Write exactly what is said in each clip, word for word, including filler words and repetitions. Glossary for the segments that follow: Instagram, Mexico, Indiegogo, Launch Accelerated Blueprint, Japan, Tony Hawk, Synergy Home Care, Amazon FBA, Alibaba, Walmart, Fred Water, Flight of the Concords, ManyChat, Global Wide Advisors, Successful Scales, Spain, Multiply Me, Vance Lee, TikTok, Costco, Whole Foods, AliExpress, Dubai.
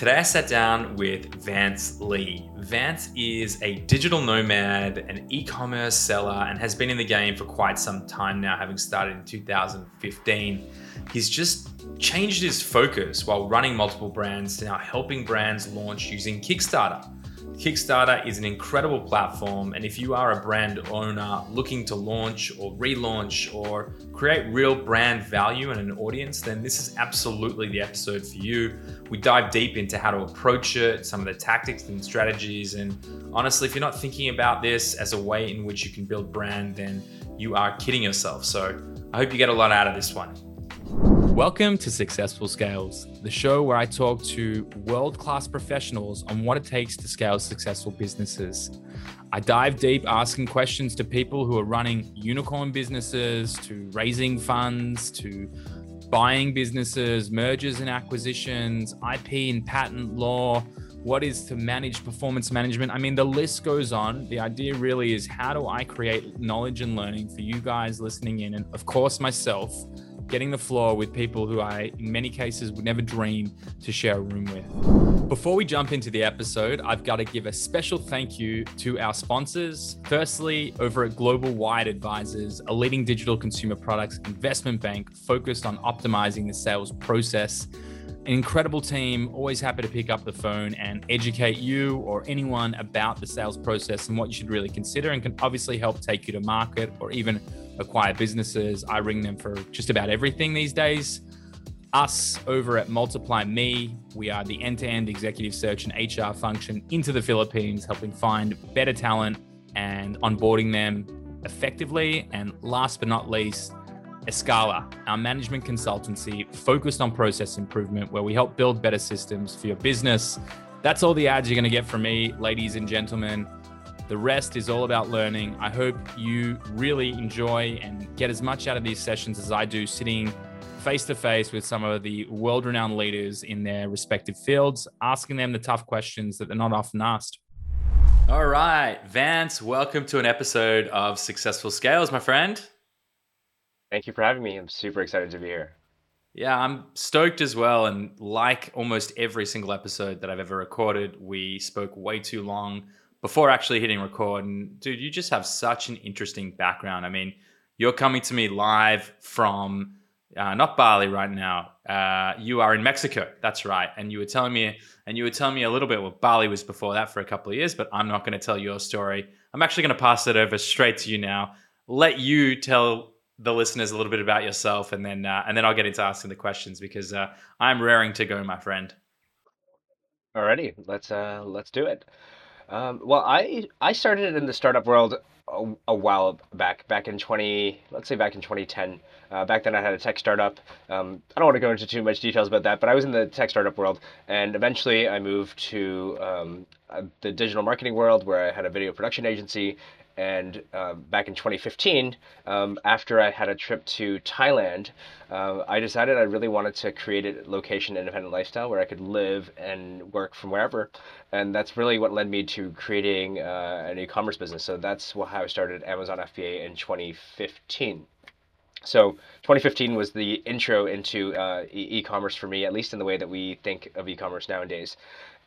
Today I sat down with Vance Lee. Vance is a digital nomad, an e-commerce seller, and has been in the game for quite some time now, having started in two thousand fifteen. He's just changed his focus while running multiple brands to now helping brands launch using Kickstarter. Kickstarter is an incredible platform, and if you are a brand owner looking to launch or relaunch or create real brand value and an audience, then this is absolutely the episode for you. We dive deep into how to approach it, some of the tactics and strategies, and honestly, if you're not thinking about this as a way in which you can build brand, then you are kidding yourself. So I hope you get a lot out of this one. Welcome to Successful Scales, the show where I talk to world-class professionals on what it takes to scale successful businesses. I dive deep asking questions to people who are running unicorn businesses, to raising funds, to buying businesses, mergers and acquisitions, I P and patent law, what is to manage performance management. I mean, the list goes on. The idea really is, how do I create knowledge and learning for you guys listening in, and of course myself, getting the floor with people who I, in many cases, would never dream to share a room with. Before we jump into the episode, I've got to give a special thank you to our sponsors. Firstly, over at Global Wide Advisors, a leading digital consumer products investment bank focused on optimizing the sales process. An incredible team, always happy to pick up the phone and educate you or anyone about the sales process and what you should really consider, and can obviously help take you to market or even acquire businesses. I ring them for just about everything these days. Us over at Multiply Me, we are the end-to-end executive search and H R function into the Philippines, helping find better talent and onboarding them effectively. And last but not least, Escala, our management consultancy focused on process improvement, where we help build better systems for your business. That's all the ads you're going to get from me, ladies and gentlemen. The rest is all about learning. I hope you really enjoy and get as much out of these sessions as I do, sitting face to face with some of the world-renowned leaders in their respective fields, asking them the tough questions that they're not often asked. All right, Vance, welcome to an episode of Successful Scales, my friend. Thank you for having me. I'm super excited to be here. Yeah, I'm stoked as well. And like almost every single episode that I've ever recorded, we spoke way too long before actually hitting record. And dude, you just have such an interesting background. I mean, you're coming to me live from uh, not Bali right now. Uh, you are in Mexico. That's right. And you were telling me, and you were telling me a little bit, well, Bali was before that for a couple of years, but I'm not going to tell your story. I'm actually going to pass it over straight to you now. Let you tell the listeners a little bit about yourself, and then uh, and then I'll get into asking the questions, because uh, I'm raring to go, my friend. Alrighty, let's uh, let's do it. Um, well, I I started in the startup world a, a while back, back in twenty, let's say back in twenty ten. Uh, back then, I had a tech startup. Um, I don't want to go into too much details about that, but I was in the tech startup world, and eventually I moved to um, the digital marketing world, where I had a video production agency. And uh, back in twenty fifteen, um, after I had a trip to Thailand, uh, I decided I really wanted to create a location-independent lifestyle where I could live and work from wherever. And that's really what led me to creating uh, an e-commerce business. So that's how I started Amazon F B A in twenty fifteen. So twenty fifteen was the intro into uh, e- e-commerce for me, at least in the way that we think of e-commerce nowadays.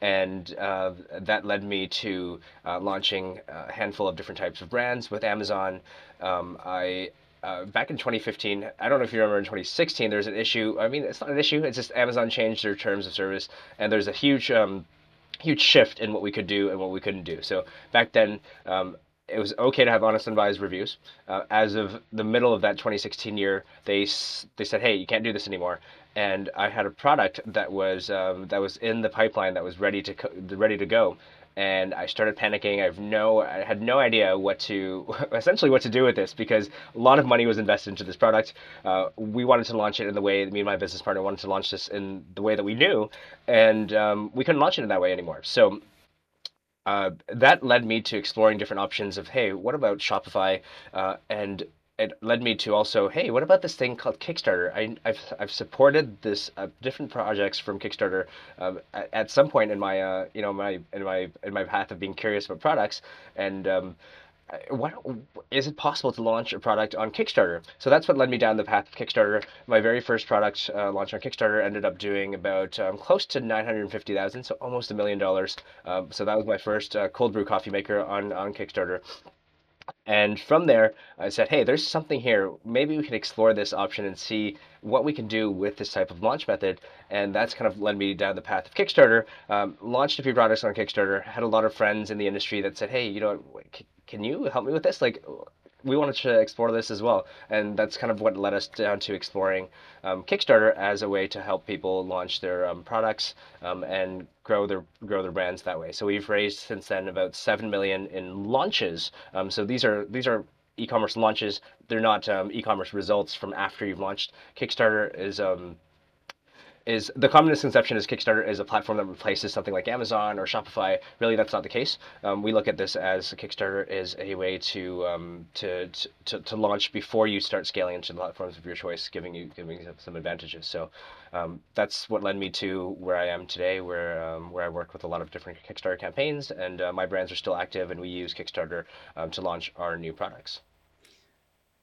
And uh, that led me to uh, launching a handful of different types of brands with Amazon. Um, I uh, back in twenty fifteen, I don't know if you remember, in twenty sixteen, there's an issue. I mean, it's not an issue. It's just Amazon changed their terms of service, and there's a huge, um, huge shift in what we could do and what we couldn't do. So back then, um, it was okay to have honest and biased reviews. Uh, as of the middle of that twenty sixteen year, they they said, "Hey, you can't do this anymore." And I had a product that was um, that was in the pipeline, that was ready to co- ready to go, and I started panicking. I've no I had no idea what to essentially what to do with this, because a lot of money was invested into this product. Uh, we wanted to launch it in the way that me and my business partner wanted to launch this, in the way that we knew, and um, we couldn't launch it in that way anymore. So. Uh, that led me to exploring different options of, hey, what about Shopify? Uh, and it led me to also, hey, what about this thing called Kickstarter? I, I've I've supported this uh, different projects from Kickstarter uh, at some point in my uh, you know my in my in my path of being curious about products, and um, What, is it possible to launch a product on Kickstarter? So that's what led me down the path of Kickstarter. My very first product uh, launched on Kickstarter ended up doing about um, close to nine hundred fifty thousand dollars, so almost a million dollars. Um, so that was my first uh, cold brew coffee maker on, on Kickstarter. And from there, I said, hey, there's something here. Maybe we can explore this option and see what we can do with this type of launch method. And that's kind of led me down the path of Kickstarter. Um, launched a few products on Kickstarter, had a lot of friends in the industry that said, hey, you know, can you help me with this? Like, we wanted to explore this as well. And that's kind of what led us down to exploring um, Kickstarter as a way to help people launch their um, products um, and grow their grow their brands that way. So we've raised since then about seven million dollars in launches. Um, so these are these are e-commerce launches. They're not um, e-commerce results from after you've launched. Kickstarter is... Um, Is the common misconception is Kickstarter is a platform that replaces something like Amazon or Shopify. Really, that's not the case. Um, we look at this as Kickstarter is a way to, um, to to to launch before you start scaling into the platforms of your choice, giving you giving you some advantages. So um, that's what led me to where I am today, where um, where I work with a lot of different Kickstarter campaigns, and uh, my brands are still active, and we use Kickstarter um, to launch our new products.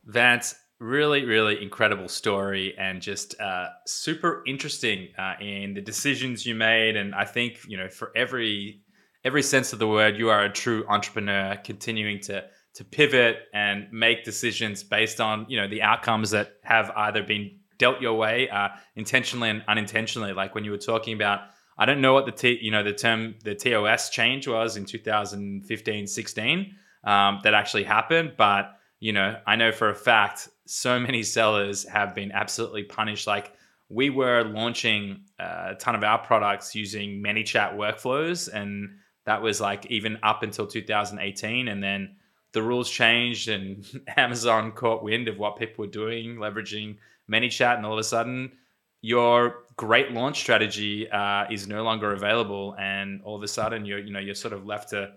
That's really, really incredible story, and just uh, super interesting uh, in the decisions you made. And I think, you know, for every every sense of the word, you are a true entrepreneur, continuing to to pivot and make decisions based on, you know, the outcomes that have either been dealt your way uh, intentionally and unintentionally. Like when you were talking about, I don't know what the t- you know the term the T O S change was in two thousand fifteen, sixteen um, that actually happened, but you know, I know for a fact so many sellers have been absolutely punished. Like we were launching a ton of our products using ManyChat workflows, and that was like even up until two thousand eighteen. And then the rules changed and Amazon caught wind of what people were doing, leveraging ManyChat, and all of a sudden your great launch strategy uh, is no longer available. And all of a sudden you're, you know, you're sort of left to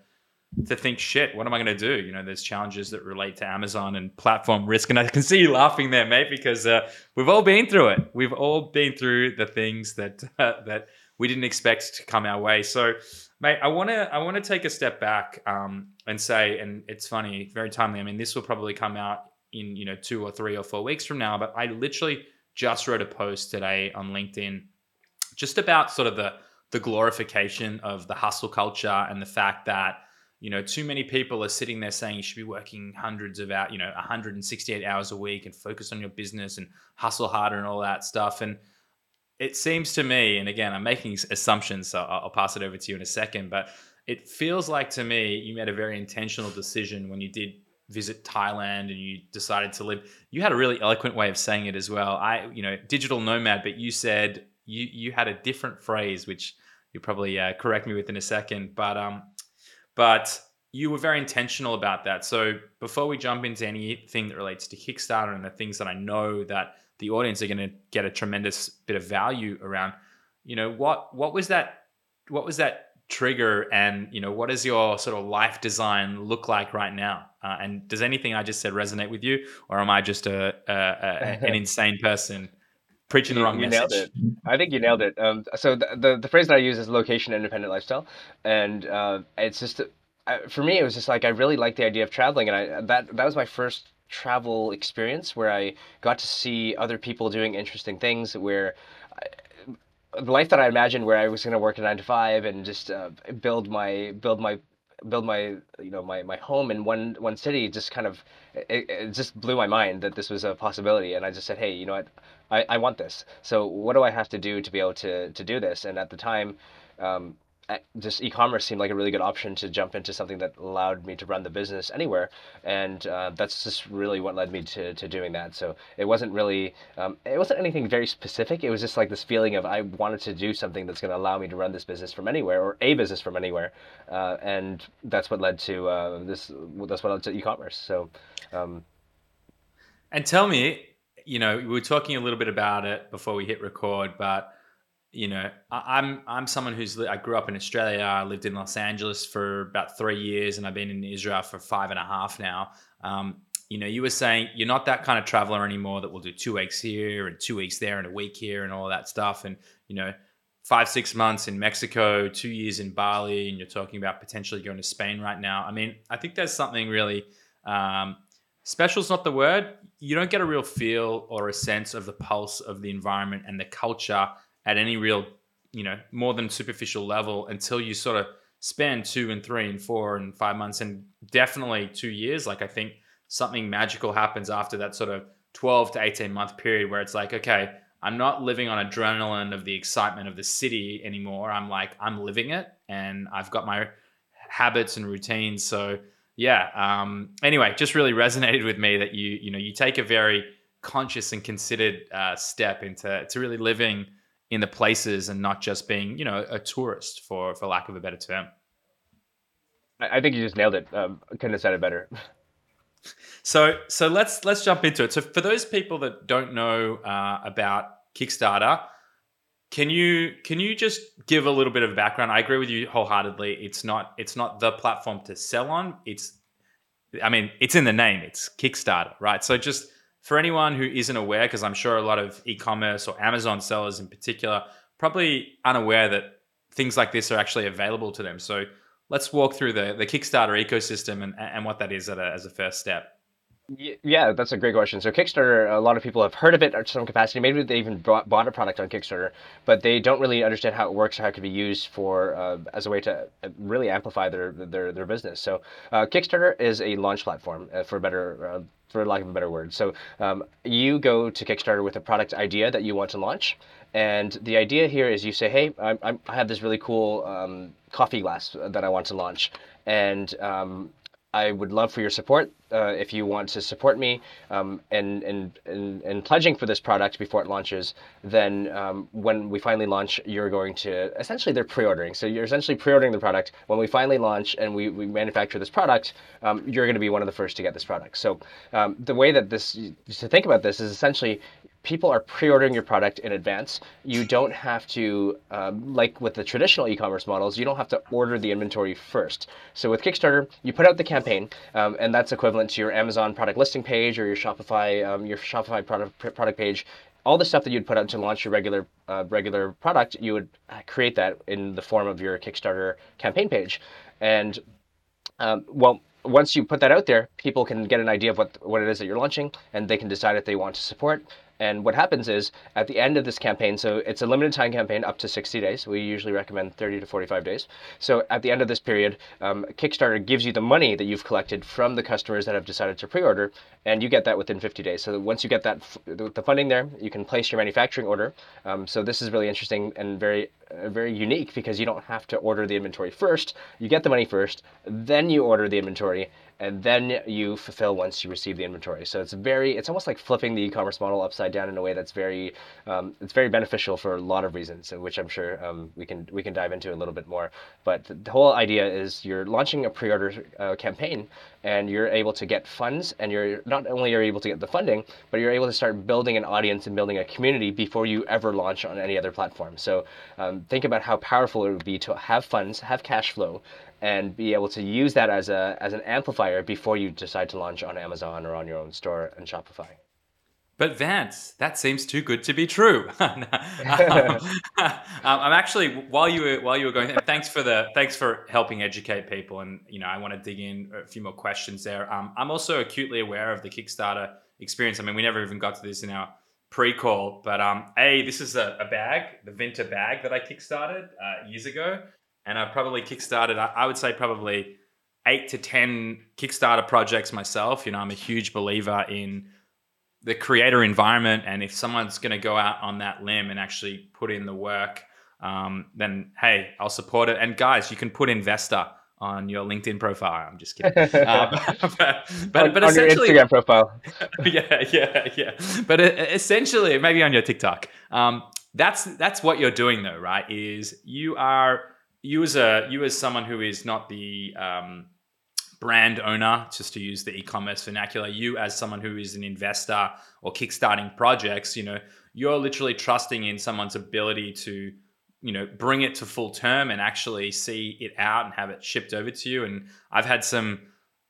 to think, shit, what am I going to do? You know, there's challenges that relate to Amazon and platform risk. And I can see you laughing there, mate, because uh, we've all been through it. We've all been through the things that uh, that we didn't expect to come our way. So, mate, I want to I want to take a step back um, and say, and it's funny, very timely. I mean, this will probably come out in, you know, two or three or four weeks from now, but I literally just wrote a post today on LinkedIn just about sort of the the glorification of the hustle culture and the fact that, you know, too many people are sitting there saying you should be working hundreds of hours, you know, one hundred sixty-eight hours a week and focus on your business and hustle harder and all that stuff. And it seems to me, and again, I'm making assumptions, so I'll pass it over to you in a second, but it feels like to me you made a very intentional decision when you did visit Thailand and you decided to live. You had a really eloquent way of saying it as well. I, you know, digital nomad, but you said you you had a different phrase, which you'll probably uh, correct me with in a second, but um. But you were very intentional about that. So before we jump into anything that relates to Kickstarter and the things that I know that the audience are going to get a tremendous bit of value around, you know, what what was that what was that trigger, and you know, what does your sort of life design look like right now? Uh, and does anything I just said resonate with you, or am I just a, a, a an insane person preaching the wrong you message? Nailed it. I think you nailed it. Um, so the, the the phrase that I use is location-independent lifestyle, and uh, it's just uh, for me, it was just like I really liked the idea of traveling, and I that that was my first travel experience where I got to see other people doing interesting things. Where I, the life that I imagined, where I was going to work a nine to five and just uh, build my build my. build my, you know, my, my home in one, one city, just kind of, it, it just blew my mind that this was a possibility. And I just said, hey, you know what, I, I want this. So what do I have to do to be able to, to do this? And at the time, um, just e-commerce seemed like a really good option to jump into something that allowed me to run the business anywhere. And uh, that's just really what led me to, to doing that. So it wasn't really, um, it wasn't anything very specific. It was just like this feeling of I wanted to do something that's going to allow me to run this business from anywhere, or a business from anywhere. Uh, and that's what led to uh, this, that's what led to e-commerce. So, um, and tell me, you know, we were talking a little bit about it before we hit record, but you know, I'm I'm someone who's I grew up in Australia. I lived in Los Angeles for about three years, and I've been in Israel for five and a half now. Um, you know, you were saying you're not that kind of traveler anymore that will do two weeks here and two weeks there and a week here and all that stuff. And you know, five, six months in Mexico, two years in Bali, and you're talking about potentially going to Spain right now. I mean, I think there's something really um, special's not the word. You don't get a real feel or a sense of the pulse of the environment and the culture at any real, you know, more than superficial level until you sort of spend two and three and four and five months and definitely two years. Like, I think something magical happens after that sort of twelve to eighteen month period where it's like, okay, I'm not living on adrenaline of the excitement of the city anymore. I'm like, I'm living it and I've got my habits and routines. So yeah. Um, anyway, just really resonated with me that you, you know, you take a very conscious and considered uh, step into to really living in the places and not just being, you know, a tourist for, for lack of a better term. I think you just nailed it. Um, couldn't have said it better. So, so let's let's jump into it. So, for those people that don't know uh, about Kickstarter, can you can you just give a little bit of background? I agree with you wholeheartedly. It's not it's not the platform to sell on. It's, I mean, it's in the name. It's Kickstarter, right? So, just for anyone who isn't aware, because I'm sure a lot of e-commerce or Amazon sellers in particular probably unaware that things like this are actually available to them. So, let's walk through the, the Kickstarter ecosystem and, and what that is at a, as a first step. Yeah, that's a great question. So Kickstarter, a lot of people have heard of it at some capacity. Maybe they even bought, bought a product on Kickstarter, but they don't really understand how it works or how it could be used for uh, as a way to really amplify their their, their business. So uh, Kickstarter is a launch platform, uh, for better uh, for lack of a better word. So um, you go to Kickstarter with a product idea that you want to launch. And the idea here is you say, hey, I'm, I'm, I have this really cool um, coffee glass that I want to launch. And um, I would love for your support uh, if you want to support me um, and, and, and, and pledging for this product before it launches. Then um, when we finally launch, you're going to, essentially they're pre-ordering. So you're essentially pre-ordering the product. When we finally launch and we, we manufacture this product, um, you're going to be one of the first to get this product. So um, the way that this, to think about this is essentially, people are pre-ordering your product in advance. You don't have to, um, like with the traditional e-commerce models, you don't have to order the inventory first. So with Kickstarter, you put out the campaign, um, and that's equivalent to your Amazon product listing page or your Shopify um, your Shopify product product page. All the stuff that you'd put out to launch your regular uh, regular product, you would create that in the form of your Kickstarter campaign page. And um, well, once you put that out there, people can get an idea of what what it is that you're launching, and they can decide if they want to support. And what happens is at the end of this campaign, so it's a limited time campaign up to sixty days. We usually recommend thirty to forty-five days. So at the end of this period, um, Kickstarter gives you the money that you've collected from the customers that have decided to pre-order, and you get that within fifty days. So once you get that f- the funding there, you can place your manufacturing order. Um, so this is really interesting and very, uh, very unique because you don't have to order the inventory first. You get the money first, then you order the inventory, and then you fulfill once you receive the inventory. So it's very, it's almost like flipping the e-commerce model upside down in a way that's very, um, it's very beneficial for a lot of reasons, which I'm sure um, we can we can dive into a little bit more. But the whole idea is you're launching a pre-order uh, campaign, and you're able to get funds, and you're not only are you able to get the funding, but you're able to start building an audience and building a community before you ever launch on any other platform. So um, think about how powerful it would be to have funds, have cash flow, and be able to use that as a as an amplifier before you decide to launch on Amazon or on your own store and Shopify. But Vance, that seems too good to be true. um, I'm actually while you were while you were going, and thanks for the thanks for helping educate people. And you know, I want to dig in a few more questions there. Um, I'm also acutely aware of the Kickstarter experience. I mean, we never even got to this in our pre-call, but um, a this is a, a bag, the Vinter bag that I kickstarted uh, years ago. And I've probably kickstarted, I would say probably eight to ten Kickstarter projects myself. You know, I'm a huge believer in the creator environment. And if someone's going to go out on that limb and actually put in the work, um, then, hey, I'll support it. And guys, you can put investor on your LinkedIn profile. I'm just kidding. um, but but, but on, essentially, on your Instagram profile. yeah, yeah, yeah. But essentially, maybe on your TikTok. Um, that's that's what you're doing though, right? Is you are... You as a you as someone who is not the um, brand owner, just to use the e-commerce vernacular, you as someone who is an investor or kickstarting projects, you know, you're literally trusting in someone's ability to, you know, bring it to full term and actually see it out and have it shipped over to you. And I've had some,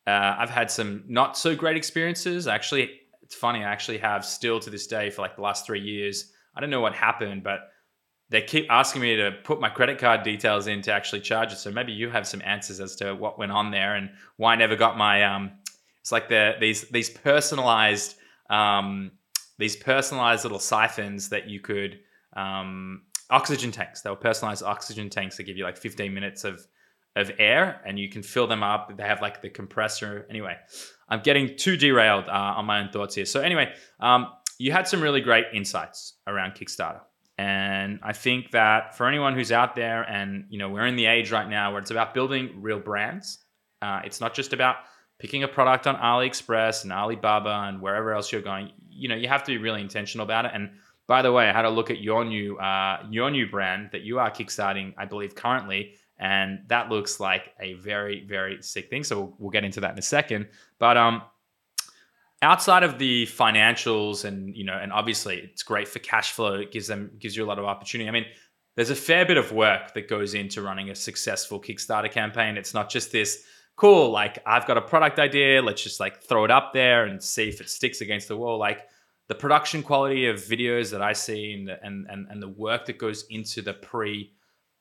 uh, I've had some not so great experiences. Actually, it's funny. I actually have still to this day for like the last three years. I don't know what happened, but they keep asking me to put my credit card details in to actually charge it. So maybe you have some answers as to what went on there and why I never got my, um, it's like the, these, these personalized, um, these personalized little siphons that you could, um, oxygen tanks. They were personalized oxygen tanks that give you like fifteen minutes of, of air, and you can fill them up. They have like the compressor. Anyway, I'm getting too derailed uh, on my own thoughts here. So anyway, um, you had some really great insights around Kickstarter. And I think that for anyone who's out there, and you know, we're in the age right now where it's about building real brands. Uh, it's not just about picking a product on AliExpress and Alibaba and wherever else you're going. You know, you have to be really intentional about it. And by the way, I had a look at your new uh, your new brand that you are kickstarting, I believe, currently. And that looks like a very, very sick thing. So we'll, we'll get into that in a second. But um, outside of the financials, and you know, and obviously it's great for cash flow. It gives them gives you a lot of opportunity. I mean, there's a fair bit of work that goes into running a successful Kickstarter campaign. It's not just this cool, like I've got a product idea, let's just like throw it up there and see if it sticks against the wall. Like the production quality of videos that I see, and the, and, and and the work that goes into the pre.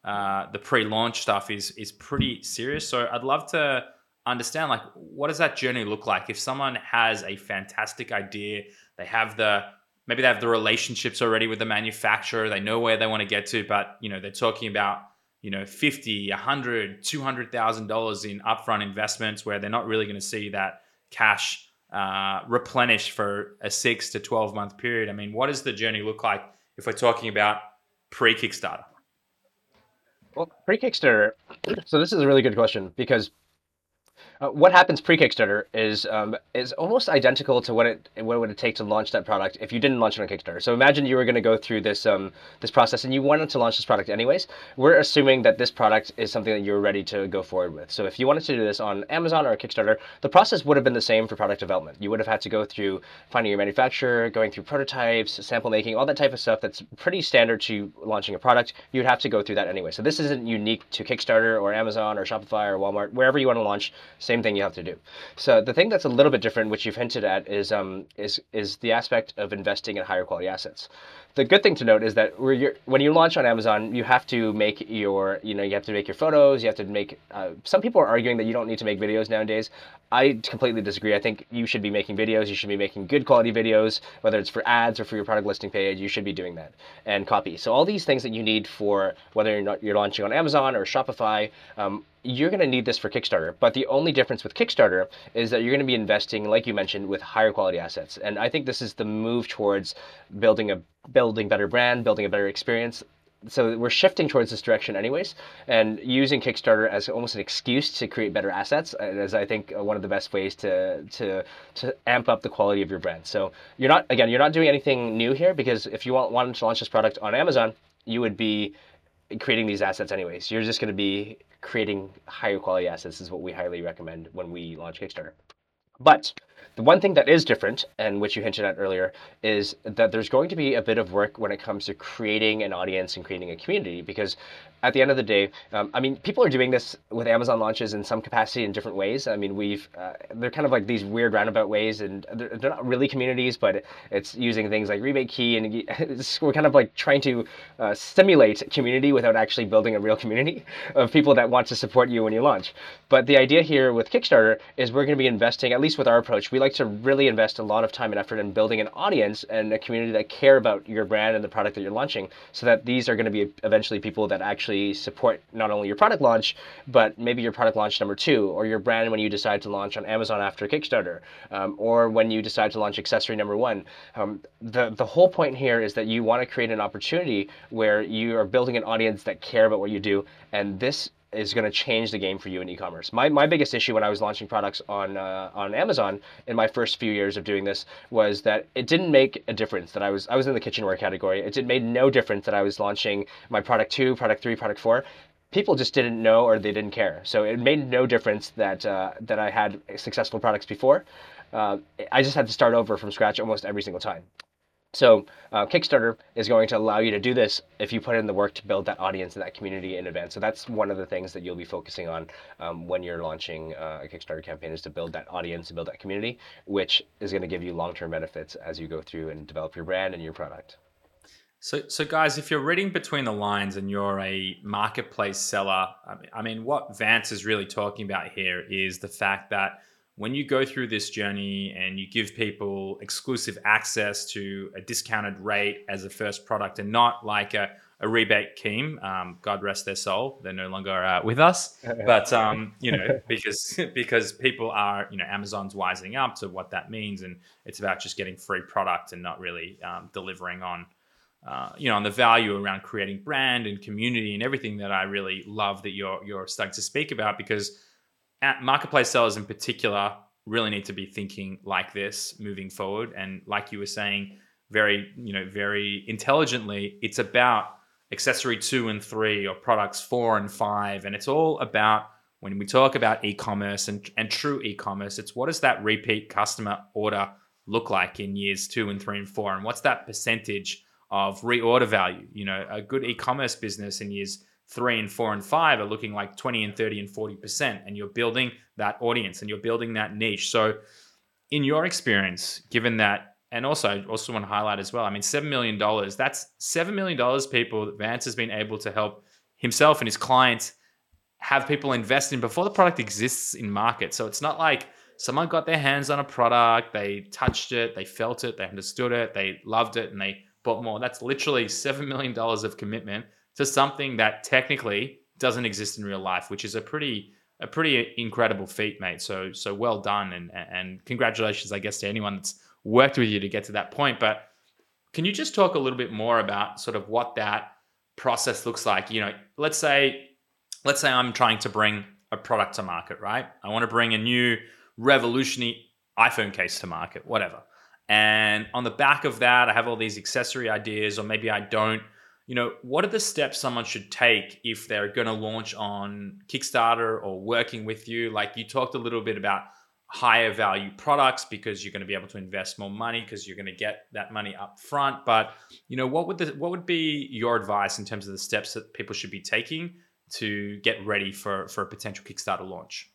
Uh, the pre-launch stuff is is pretty serious. So I'd love to understand, like, what does that journey look like? If someone has a fantastic idea, they have the, maybe they have the relationships already with the manufacturer, they know where they want to get to, but, you know, they're talking about, you know, fifty, one hundred, two hundred thousand dollars in upfront investments where they're not really going to see that cash uh, replenish for a six to twelve month period. I mean, what does the journey look like if we're talking about pre-Kickstarter? Well, pre-Kickstarter, so this is a really good question, because uh, what happens pre-Kickstarter is um, is almost identical to what it what it would take to launch that product if you didn't launch it on Kickstarter. So imagine you were going to go through this um, this process and you wanted to launch this product anyways. We're assuming that this product is something that you're ready to go forward with. So if you wanted to do this on Amazon or Kickstarter, the process would have been the same for product development. You would have had to go through finding your manufacturer, going through prototypes, sample making, all that type of stuff that's pretty standard to launching a product. You'd have to go through that anyway. So this isn't unique to Kickstarter or Amazon or Shopify or Walmart, wherever you want to launch. Same thing you have to do. So the thing that's a little bit different, which you've hinted at, is um is is the aspect of investing in higher quality assets. The good thing to note is that where you're, when you launch on Amazon, you have to make your you know you have to make your photos. You have to make. Uh, some people are arguing that you don't need to make videos nowadays. I completely disagree. I think you should be making videos. You should be making good quality videos, whether it's for ads or for your product listing page. You should be doing that, and copy. So all these things that you need for whether or not you're launching on Amazon or Shopify. Um, You're going to need this for Kickstarter, but the only difference with Kickstarter is that you're going to be investing, like you mentioned, with higher quality assets. And I think this is the move towards building a building better brand, building a better experience. So we're shifting towards this direction anyways, and using Kickstarter as almost an excuse to create better assets is, I think, one of the best ways to to to amp up the quality of your brand. So you're not, again, you're not doing anything new here, because if you want, wanted to launch this product on Amazon, you would be creating these assets anyways. You're just going to be creating higher quality assets, is what we highly recommend when we launch Kickstarter. But the one thing that is different, and which you hinted at earlier, is that there's going to be a bit of work when it comes to creating an audience and creating a community, because at the end of the day, um, I mean, people are doing this with Amazon launches in some capacity in different ways. I mean, we've uh, they're kind of like these weird roundabout ways, and they're, they're not really communities, but it's using things like rebate key, and it's, we're kind of like trying to uh, stimulate community without actually building a real community of people that want to support you when you launch. But the idea here with Kickstarter is we're going to be investing, at least with our approach, we like to really invest a lot of time and effort in building an audience and a community that care about your brand and the product that you're launching, so that these are going to be eventually people that actually support not only your product launch, but maybe your product launch number two, or your brand when you decide to launch on Amazon after Kickstarter, um, or when you decide to launch accessory number one. Um, the, the whole point here is that you want to create an opportunity where you are building an audience that care about what you do, and this is going to change the game for you in e-commerce. My my biggest issue when I was launching products on uh, on Amazon in my first few years of doing this was that it didn't make a difference that I was I was in the kitchenware category. It did, made no difference that I was launching my product two, product three, product four. People just didn't know, or they didn't care. So it made no difference that uh, that I had successful products before. Uh, I just had to start over from scratch almost every single time. So uh, Kickstarter is going to allow you to do this if you put in the work to build that audience and that community in advance. So that's one of the things that you'll be focusing on um, when you're launching uh, a Kickstarter campaign, is to build that audience and build that community, which is going to give you long-term benefits as you go through and develop your brand and your product. So, so guys, if you're reading between the lines and you're a marketplace seller, I mean, I mean, what Vance is really talking about here is the fact that when you go through this journey and you give people exclusive access to a discounted rate as a first product and not like a, a rebate scheme, um, God rest their soul, they're no longer uh, with us, but um, you know, because because people are, you know, Amazon's wising up to what that means, and it's about just getting free product and not really um, delivering on. Uh, you know, on the value around creating brand and community and everything that I really love that you're you're starting to speak about, because at marketplace sellers in particular really need to be thinking like this moving forward. And like you were saying, very, you know, very intelligently, it's about accessory two and three or products four and five. And it's all about, when we talk about e-commerce and, and true e-commerce, it's what does that repeat customer order look like in years two and three and four? And what's that percentage of reorder value? You know, a good e-commerce business in years three and four and five are looking like twenty and thirty and forty percent, and you're building that audience and you're building that niche. So in your experience, given that, and also I also want to highlight as well, I mean, seven million dollars, that's seven million dollars people that Vance has been able to help himself and his clients have people invest in before the product exists in market. So it's not like someone got their hands on a product, they touched it, they felt it, they understood it, they loved it, and they but more. That's literally seven million dollars of commitment to something that technically doesn't exist in real life, which is a pretty a pretty incredible feat, mate. So so well done, and and congratulations, I guess, to anyone that's worked with you to get to that point. But can you just talk a little bit more about sort of what that process looks like? You know, let's say let's say I'm trying to bring a product to market, right? I want to bring a new revolutionary iPhone case to market, whatever. And on the back of that, I have all these accessory ideas, or maybe I don't. You know, what are the steps someone should take if they're going to launch on Kickstarter or working with you? Like, you talked a little bit about higher value products because you're going to be able to invest more money because you're going to get that money up front. But, you know, what would the, what would be your advice in terms of the steps that people should be taking to get ready for, for a potential Kickstarter launch?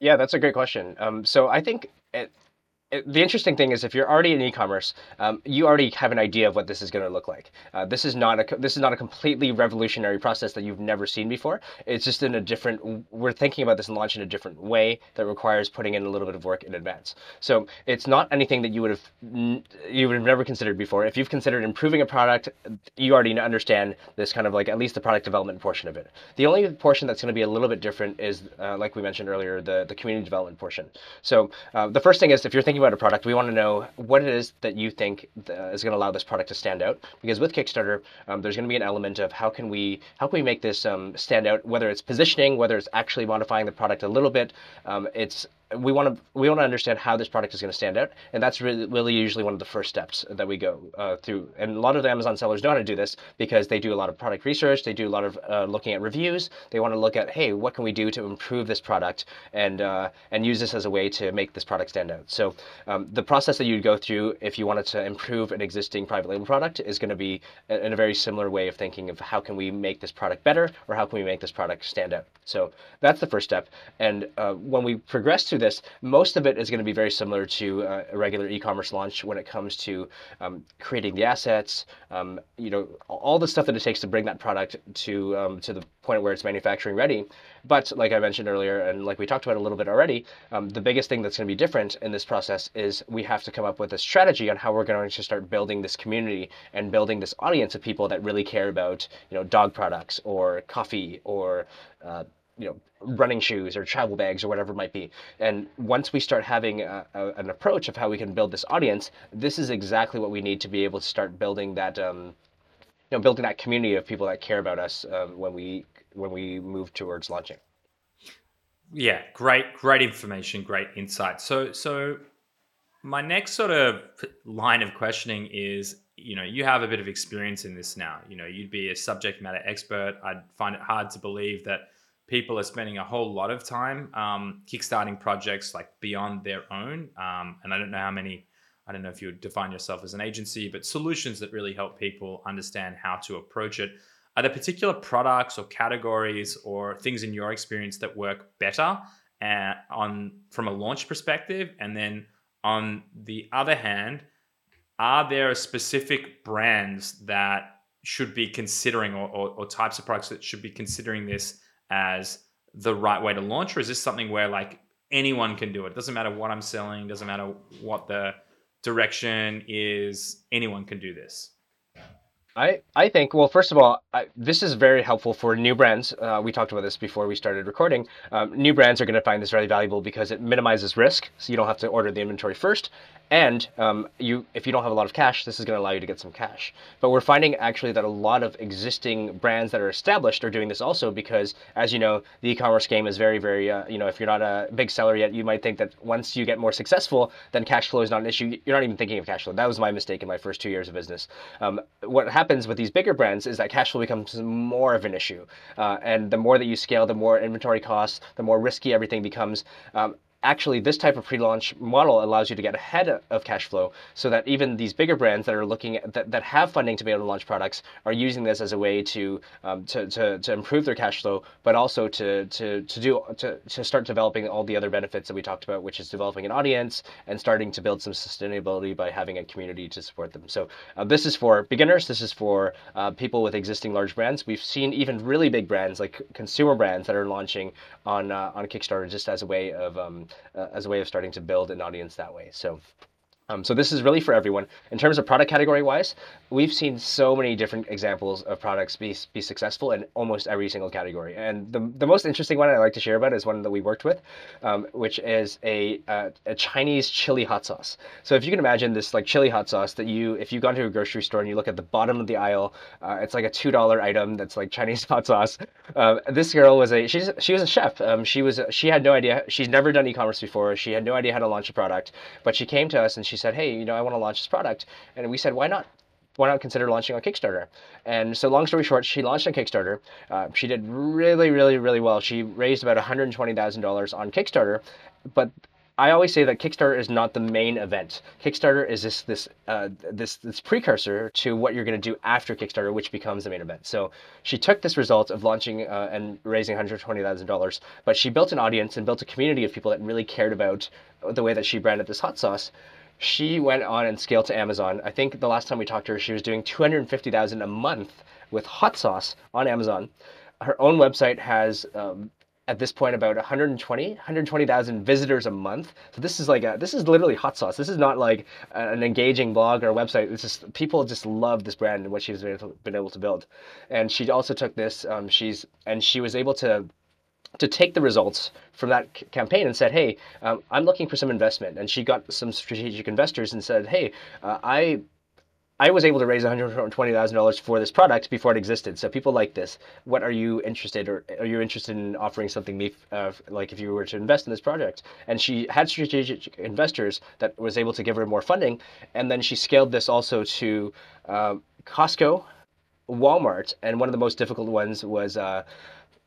Yeah, that's a great question. Um, so I think... It- The interesting thing is, if you're already in e-commerce, um, you already have an idea of what this is going to look like. Uh, this is not a this is not a completely revolutionary process that you've never seen before. It's just in a different. We're thinking about this and launch in a different way that requires putting in a little bit of work in advance. So it's not anything that you would have you would have never considered before. If you've considered improving a product, you already understand this kind of like at least the product development portion of it. The only portion that's going to be a little bit different is, uh, like we mentioned earlier, the the community development portion. So uh, the first thing is, if you're thinking about a product, we want to know what it is that you think uh, is going to allow this product to stand out. Because with Kickstarter, um, there's going to be an element of how can we how can we make this um, stand out, whether it's positioning, whether it's actually modifying the product a little bit. Um, it's we want to we want to understand how this product is going to stand out, and that's really, really usually one of the first steps that we go uh, through. And a lot of the Amazon sellers know how to do this because they do a lot of product research, they do a lot of uh, looking at reviews. They want to look at, hey, what can we do to improve this product, and uh, and use this as a way to make this product stand out. So um, the process that you'd go through if you wanted to improve an existing private label product is going to be in a very similar way of thinking of how can we make this product better, or how can we make this product stand out. So that's the first step. And uh, when we progress to this, most of it is going to be very similar to uh, a regular e-commerce launch when it comes to um, creating the assets, um, you know, all the stuff that it takes to bring that product to um, to the point where it's manufacturing ready. But like I mentioned earlier, and like we talked about a little bit already, um, the biggest thing that's going to be different in this process is we have to come up with a strategy on how we're going to start building this community and building this audience of people that really care about, you know, dog products or coffee or uh, you know, running shoes or travel bags or whatever it might be. And once we start having a, a, an approach of how we can build this audience, this is exactly what we need to be able to start building that, um, you know, building that community of people that care about us um, when we when we move towards launching. Yeah, great, great information, great insight. So, so my next sort of line of questioning is, you know, you have a bit of experience in this now. You know, you'd be a subject matter expert. I'd find it hard to believe that people are spending a whole lot of time um, kickstarting projects like beyond their own. Um, and I don't know how many, I don't know if you would define yourself as an agency, but solutions that really help people understand how to approach it. Are there particular products or categories or things in your experience that work better uh, on from a launch perspective? And then on the other hand, are there specific brands that should be considering, or, or, or types of products that should be considering this as the right way to launch? Or is this something where like anyone can do it? It doesn't matter what I'm selling, doesn't matter what the direction is, anyone can do this. I, I think, well, first of all, I, this is very helpful for new brands. Uh, we talked about this before we started recording. Um, new brands are going to find this really valuable because it minimizes risk. So you don't have to order the inventory first. And um, you, if you don't have a lot of cash, this is going to allow you to get some cash. But we're finding actually that a lot of existing brands that are established are doing this also because, as you know, the e-commerce game is very, very, uh, you know, if you're not a big seller yet, you might think that once you get more successful, then cash flow is not an issue. You're not even thinking of cash flow. That was my mistake in my first two years of business. Um, what happened with these bigger brands is that cash flow becomes more of an issue. Uh, and the more that you scale, the more inventory costs, the more risky everything becomes. Um, actually, this type of pre-launch model allows you to get ahead of cash flow so that even these bigger brands that are looking at, that, that have funding to be able to launch products are using this as a way to um, to, to to improve their cash flow, but also to to to do to, to start developing all the other benefits that we talked about, which is developing an audience and starting to build some sustainability by having a community to support them. So uh, this is for beginners. This is for uh, people with existing large brands. We've seen even really big brands like consumer brands that are launching on uh, on Kickstarter just as a way of um, Uh, as a way of starting to build an audience that way. So um, so this is really for everyone. In terms of product category wise, we've seen so many different examples of products be be successful in almost every single category. And the the most interesting one I like to share about is one that we worked with, um, which is a, a a Chinese chili hot sauce. So if you can imagine this like chili hot sauce that you, if you go to a grocery store and you look at the bottom of the aisle, uh, it's like a two dollar item that's like Chinese hot sauce. Um, this girl was a, she's, she was a chef. Um, she was, she had no idea, she's never done e-commerce before. She had no idea how to launch a product, but she came to us and she said, hey, you know, I want to launch this product. And we said, why not? Why not consider launching on Kickstarter? And so long story short, she launched on Kickstarter. Uh, she did really, really, really well. She raised about one hundred twenty thousand dollars on Kickstarter, but I always say that Kickstarter is not the main event. Kickstarter is this this uh, this this precursor to what you're going to do after Kickstarter, which becomes the main event. So she took this result of launching uh, and raising one hundred twenty thousand dollars, but she built an audience and built a community of people that really cared about the way that she branded this hot sauce. She went on and scaled to Amazon. I think the last time we talked to her, she was doing two hundred fifty thousand dollars a month with hot sauce on Amazon. Her own website has, um, at this point, about one hundred twenty thousand visitors a month. So this is like a, this is literally hot sauce. This is not like an engaging blog or website. It's just, people just love this brand and what she's been able to, been able to build. And she also took this, um, she's, and she was able to, to take the results from that c- campaign and said, hey, um, I'm looking for some investment. And she got some strategic investors and said, hey, uh, I I was able to raise one hundred twenty thousand dollars for this product before it existed. So people like this. What are you interested, or are you interested in offering something me, uh, like if you were to invest in this project? And she had strategic investors that was able to give her more funding. And then she scaled this also to uh, Costco, Walmart, and one of the most difficult ones was uh,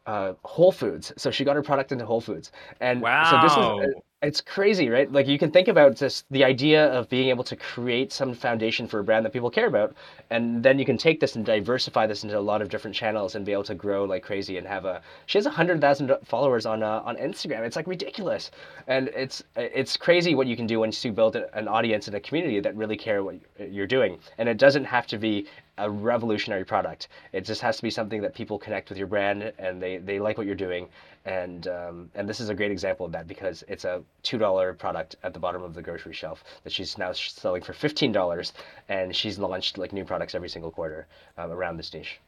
uh, Whole Foods. So she got her product into Whole Foods. And wow. So this is... Uh, It's crazy, right? Like you can think about just the idea of being able to create some foundation for a brand that people care about, and then you can take this and diversify this into a lot of different channels and be able to grow like crazy and have a. She has a hundred thousand followers on uh, on Instagram. It's like ridiculous, and it's it's crazy what you can do once you build an audience and a community that really care what you're doing. And it doesn't have to be a revolutionary product. It just has to be something that people connect with your brand and they they like what you're doing. And um, and this is a great example of that because it's a two dollar product at the bottom of the grocery shelf that she's now selling for fifteen dollars, and she's launched like new products every single quarter um, around this niche.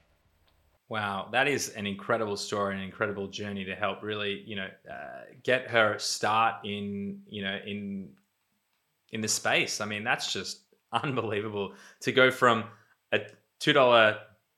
Wow, that is an incredible story, an incredible journey to help really, you know, uh, get her start in, you know, in in the space. I mean, that's just unbelievable to go from a two dollar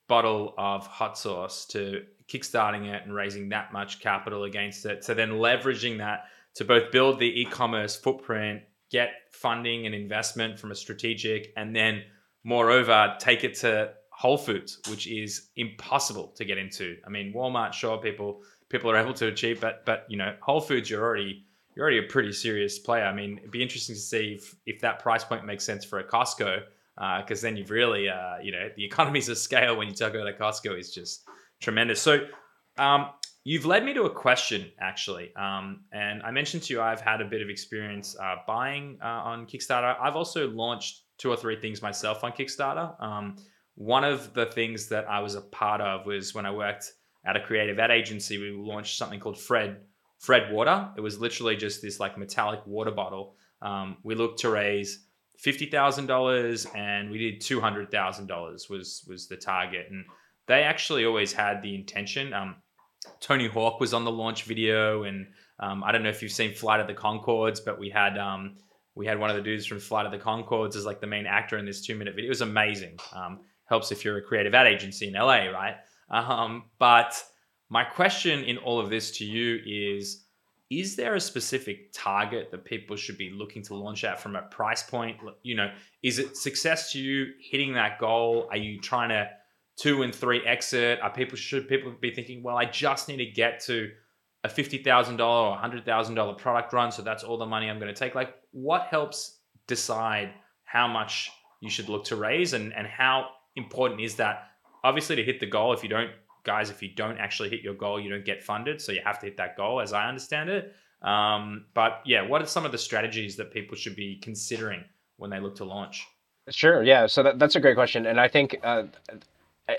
bottle of hot sauce to kickstarting it and raising that much capital against it. So then leveraging that to both build the e-commerce footprint, get funding and investment from a strategic, and then moreover, take it to Whole Foods, which is impossible to get into. I mean, Walmart, sure, people people are able to achieve, but but you know, Whole Foods, you're already you're already a pretty serious player. I mean, it'd be interesting to see if, if that price point makes sense for a Costco, because uh, then you've really, uh, you know, the economies of scale when you talk about a Costco is just tremendous. So, um, You've led me to a question, actually. Um, and I mentioned to you, I've had a bit of experience uh, buying uh, on Kickstarter. I've also launched two or three things myself on Kickstarter. Um, one of the things that I was a part of was when I worked at a creative ad agency, we launched something called Fred Fred Water. It was literally just this like metallic water bottle. Um, we looked to raise fifty thousand dollars and we did two hundred thousand dollars was, was the target. And they actually always had the intention. Um, Tony Hawk was on the launch video. And um, I don't know if you've seen Flight of the Concords, but we had um, we had one of the dudes from Flight of the Concords as like the main actor in this two minute video. It was amazing. Um, helps if you're a creative ad agency in L A, right? Um, but my question in all of this to you is, is there a specific target that people should be looking to launch at from a price point? You know, is it success to you hitting that goal? Are you trying to two and three exit? Are people, should people be thinking, well, I just need to get to a fifty thousand dollars or one hundred thousand dollars product run, so that's all the money I'm going to take? Like, what helps decide how much you should look to raise, and, and how important is that? Obviously, to hit the goal, if you don't, guys, if you don't actually hit your goal, you don't get funded. So you have to hit that goal, as I understand it. Um, but yeah, what are some of the strategies that people should be considering when they look to launch? Sure. Yeah. So that, that's a great question. And I think, uh,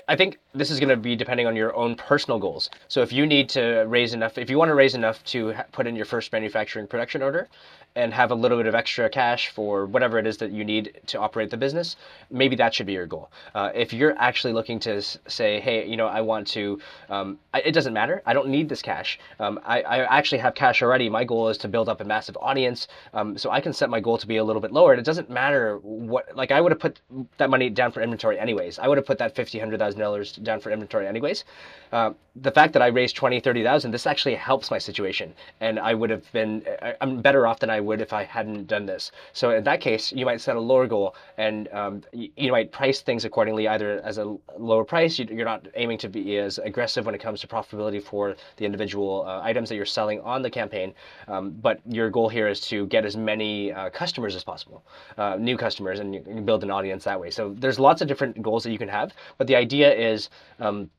I think this is going to be depending on your own personal goals. So if you need to raise enough, if you want to raise enough to put in your first manufacturing production order and have a little bit of extra cash for whatever it is that you need to operate the business, maybe that should be your goal. Uh, if you're actually looking to say, hey, you know, I want to, um, I, it doesn't matter. I don't need this cash. Um, I, I actually have cash already. My goal is to build up a massive audience. Um, so I can set my goal to be a little bit lower. And it doesn't matter what, like I would have put that money down for inventory anyways. I would have put that fifty thousand dollars down for inventory anyways. Uh, the fact that I raised twenty thousand dollars, thirty thousand dollars, this actually helps my situation. And I would have been, I, I'm better off than I would if I hadn't done this. So in that case, you might set a lower goal, and um, you, you might price things accordingly, either as a lower price, you, you're not aiming to be as aggressive when it comes to profitability for the individual uh, items that you're selling on the campaign. Um, but your goal here is to get as many uh, customers as possible, uh, new customers, and you, you build an audience that way. So there's lots of different goals that you can have, but the idea is, um,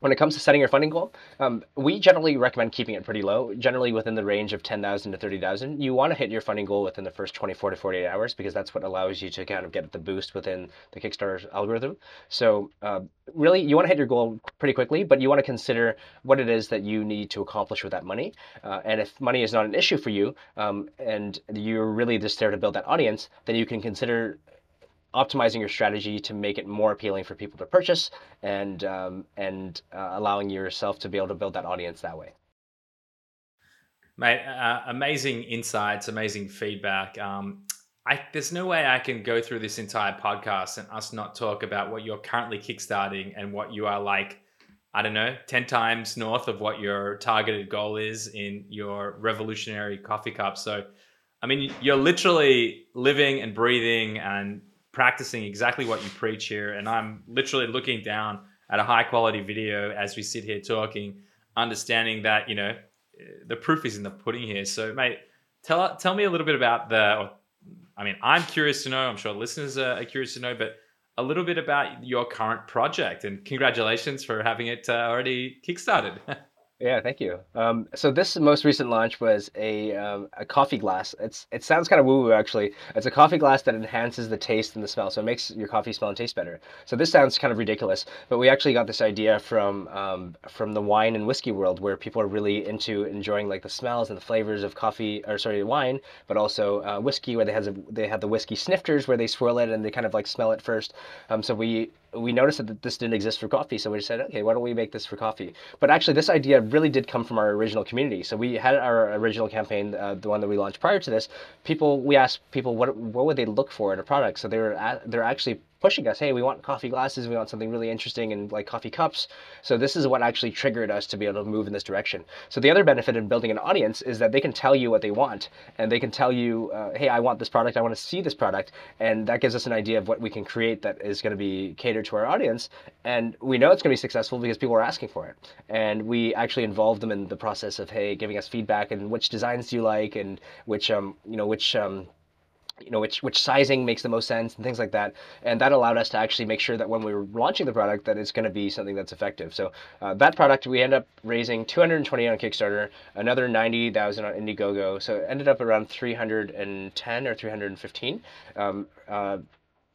when it comes to setting your funding goal, um, we generally recommend keeping it pretty low, generally within the range of ten thousand to thirty thousand. You want to hit your funding goal within the first twenty-four to forty-eight hours, because that's what allows you to kind of get the boost within the Kickstarter algorithm. So uh, really, you want to hit your goal pretty quickly, but you want to consider what it is that you need to accomplish with that money. Uh, and if money is not an issue for you, um, and you're really just there to build that audience, then you can consider optimizing your strategy to make it more appealing for people to purchase, and um, and uh, allowing yourself to be able to build that audience that way. Mate, uh, amazing insights, amazing feedback. Um, I, there's no way I can go through this entire podcast and us not talk about what you're currently kickstarting and what you are like, I don't know, ten times north of what your targeted goal is in your revolutionary coffee cup. So, I mean, you're literally living and breathing and practicing exactly what you preach here. And I'm literally looking down at a high quality video as we sit here talking, understanding that, you know, the proof is in the pudding here. So mate, tell tell me a little bit about the, or, I mean, I'm curious to know, I'm sure listeners are, are curious to know, but a little bit about your current project, and congratulations for having it uh, already kickstarted. Yeah, thank you. Um, so this most recent launch was a um, a coffee glass. It's it sounds kind of woo-woo actually. It's a coffee glass that enhances the taste and the smell, so it makes your coffee smell and taste better. So this sounds kind of ridiculous, but we actually got this idea from um, from the wine and whiskey world, where people are really into enjoying like the smells and the flavors of coffee, or sorry, wine, but also uh, whiskey, where they have they have the whiskey snifters where they swirl it and they kind of like smell it first. Um, so we. we noticed that this didn't exist for coffee. So we said, okay, why don't we make this for coffee? But actually this idea really did come from our original community. So we had our original campaign, uh, the one that we launched prior to this, people, we asked people, what what would they look for in a product? So they were at, they're actually pushing us, hey, we want coffee glasses, we want something really interesting, and like coffee cups. So this is what actually triggered us to be able to move in this direction. So the other benefit in building an audience is that they can tell you what they want, and they can tell you, uh, hey, I want this product, I want to see this product, and that gives us an idea of what we can create that is going to be catered to our audience. And we know it's going to be successful because people are asking for it. And we actually involve them in the process of, hey, giving us feedback, and which designs do you like, and which, um, you know, which, um, you know, which which sizing makes the most sense, and things like that. And that allowed us to actually make sure that when we were launching the product, that it's going to be something that's effective. So uh, that product, we ended up raising two hundred twenty on Kickstarter, another ninety thousand on Indiegogo. So it ended up around three hundred ten or three hundred fifteen. Um, uh,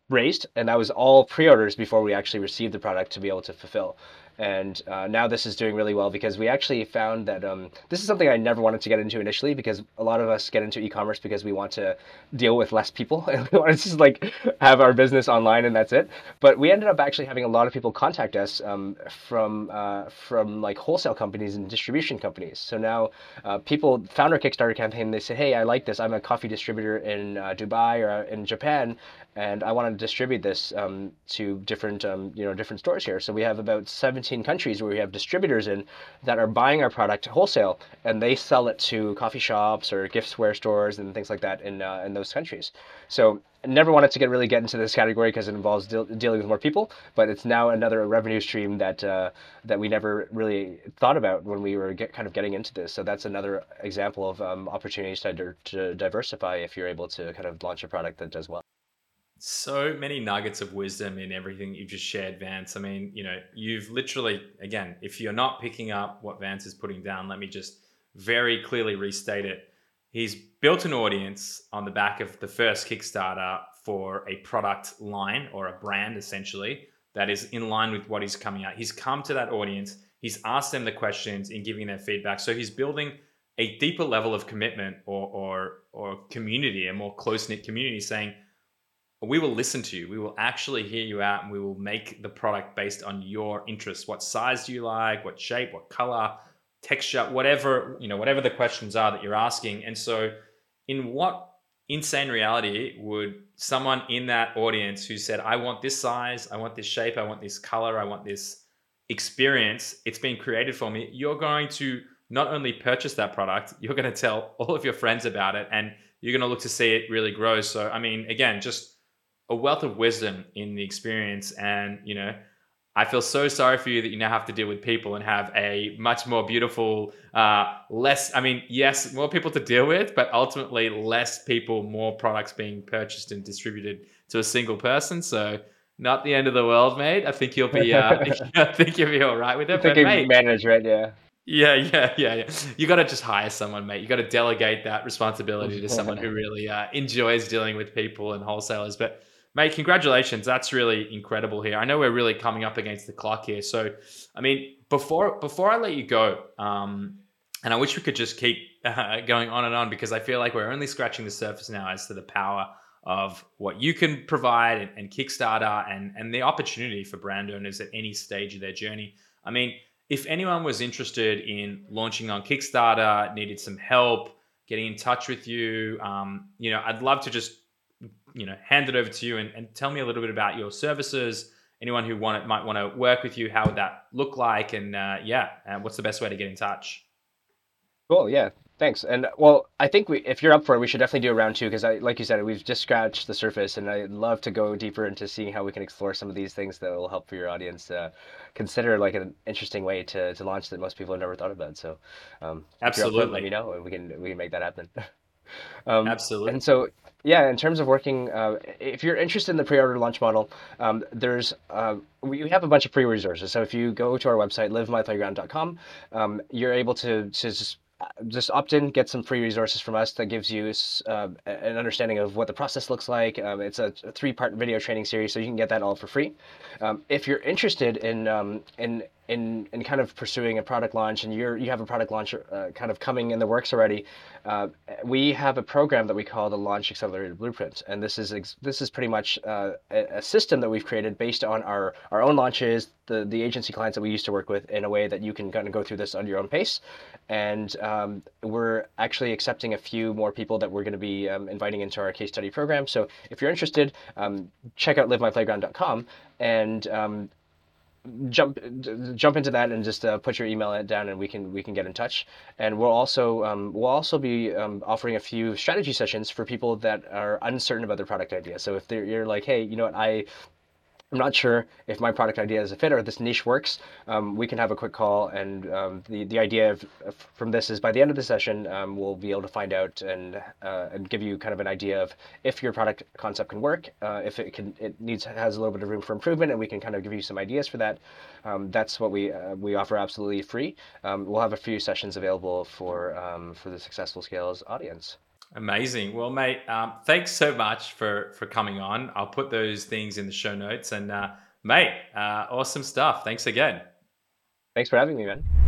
raised, and that was all pre-orders before we actually received the product to be able to fulfill. And uh, now this is doing really well because we actually found that um, this is something I never wanted to get into initially, because a lot of us get into e-commerce because we want to deal with less people and we want to just like have our business online and that's it. But we ended up actually having a lot of people contact us um, from uh, from like wholesale companies and distribution companies. So now uh, people found our Kickstarter campaign. They said, "Hey, I like this. I'm a coffee distributor in uh, Dubai or in Japan, and I want to distribute this um, to different um, you know different stores here." So we have about seventy countries where we have distributors in that are buying our product wholesale, and they sell it to coffee shops or giftware stores and things like that in uh, in those countries. So I never wanted to get really get into this category because it involves de dealing with more people, but it's now another revenue stream that uh, that we never really thought about when we were get, kind of getting into this. So that's another example of um, opportunities to, di to diversify if you're able to kind of launch a product that does well. So many nuggets of wisdom in everything you've just shared, Vance. I mean, you know, you've literally, again, if you're not picking up what Vance is putting down, let me just very clearly restate it. He's built an audience on the back of the first Kickstarter for a product line or a brand, essentially, that is in line with what he's coming out. He's come to that audience. He's asked them the questions and giving their feedback. So he's building a deeper level of commitment or or or community, a more close-knit community, saying, "We will listen to you. We will actually hear you out, and we will make the product based on your interests. What size do you like? What shape? What color? Texture? Whatever, you know, whatever the questions are that you're asking." And so, in what insane reality would someone in that audience who said, "I want this size, I want this shape, I want this color, I want this experience, it's been created for me," you're going to not only purchase that product, you're going to tell all of your friends about it, and you're going to look to see it really grow. So, I mean, again, just a wealth of wisdom in the experience. And, you know, I feel so sorry for you that you now have to deal with people and have a much more beautiful, uh, less, I mean, yes, more people to deal with, but ultimately less people, more products being purchased and distributed to a single person. So not the end of the world, mate. I think you'll be, uh, I think you'll be all right with it. I think you can manage, right? Yeah. Yeah, yeah, yeah, yeah. You got to just hire someone, mate. You got to delegate that responsibility to someone who really uh, enjoys dealing with people and wholesalers. But mate, congratulations. That's really incredible here. I know we're really coming up against the clock here. So, I mean, before before I let you go, um, and I wish we could just keep uh, going on and on, because I feel like we're only scratching the surface now as to the power of what you can provide and, and Kickstarter and, and the opportunity for brand owners at any stage of their journey. I mean, if anyone was interested in launching on Kickstarter, needed some help, getting in touch with you, um, you know, I'd love to just you know, hand it over to you and, and tell me a little bit about your services. Anyone who want, might want to work with you, how would that look like? And uh, yeah, and what's the best way to get in touch? Cool, yeah, thanks. And well, I think we, if you're up for it, we should definitely do a round two, because I, like you said, we've just scratched the surface, and I'd love to go deeper into seeing how we can explore some of these things that will help for your audience uh, consider like an interesting way to, to launch that most people have never thought about. So um, absolutely, if you're up for it, let me know, and we can, we can make that happen. Um, Absolutely. And so, yeah, in terms of working, uh, if you're interested in the pre-order launch model, um, there's uh, we have a bunch of free resources. So if you go to our website, live my playground dot com, um, you're able to, to just just opt in, get some free resources from us that gives you uh, an understanding of what the process looks like. Um, it's a three-part video training series, so you can get that all for free. Um, if you're interested in um, in in in kind of pursuing a product launch, and you're you have a product launch uh, kind of coming in the works already, uh, we have a program that we call the Launch Accelerated Blueprint, and this is ex this is pretty much uh, a system that we've created based on our our own launches, the the agency clients that we used to work with, in a way that you can kind of go through this on your own pace. And um, we're actually accepting a few more people that we're going to be um, inviting into our case study program. So if you're interested, um, check out live my playground dot com and um, jump jump into that, and just uh, put your email down, and we can we can get in touch. And we'll also um, we'll also be um, offering a few strategy sessions for people that are uncertain about their product idea. So if they're, you're like, "Hey, you know what, I I'm not sure if my product idea is a fit or if this niche works," um, we can have a quick call. And um, the, the idea of, from this is by the end of the session, um, we'll be able to find out and, uh, and give you kind of an idea of if your product concept can work, uh, if it can, it needs, has a little bit of room for improvement, and we can kind of give you some ideas for that. Um, that's what we, uh, we offer absolutely free. Um, we'll have a few sessions available for, um, for the Successful Scales audience. Amazing. Well, mate, um, thanks so much for, for coming on. I'll put those things in the show notes. And uh, mate, uh, awesome stuff. Thanks again. Thanks for having me, man.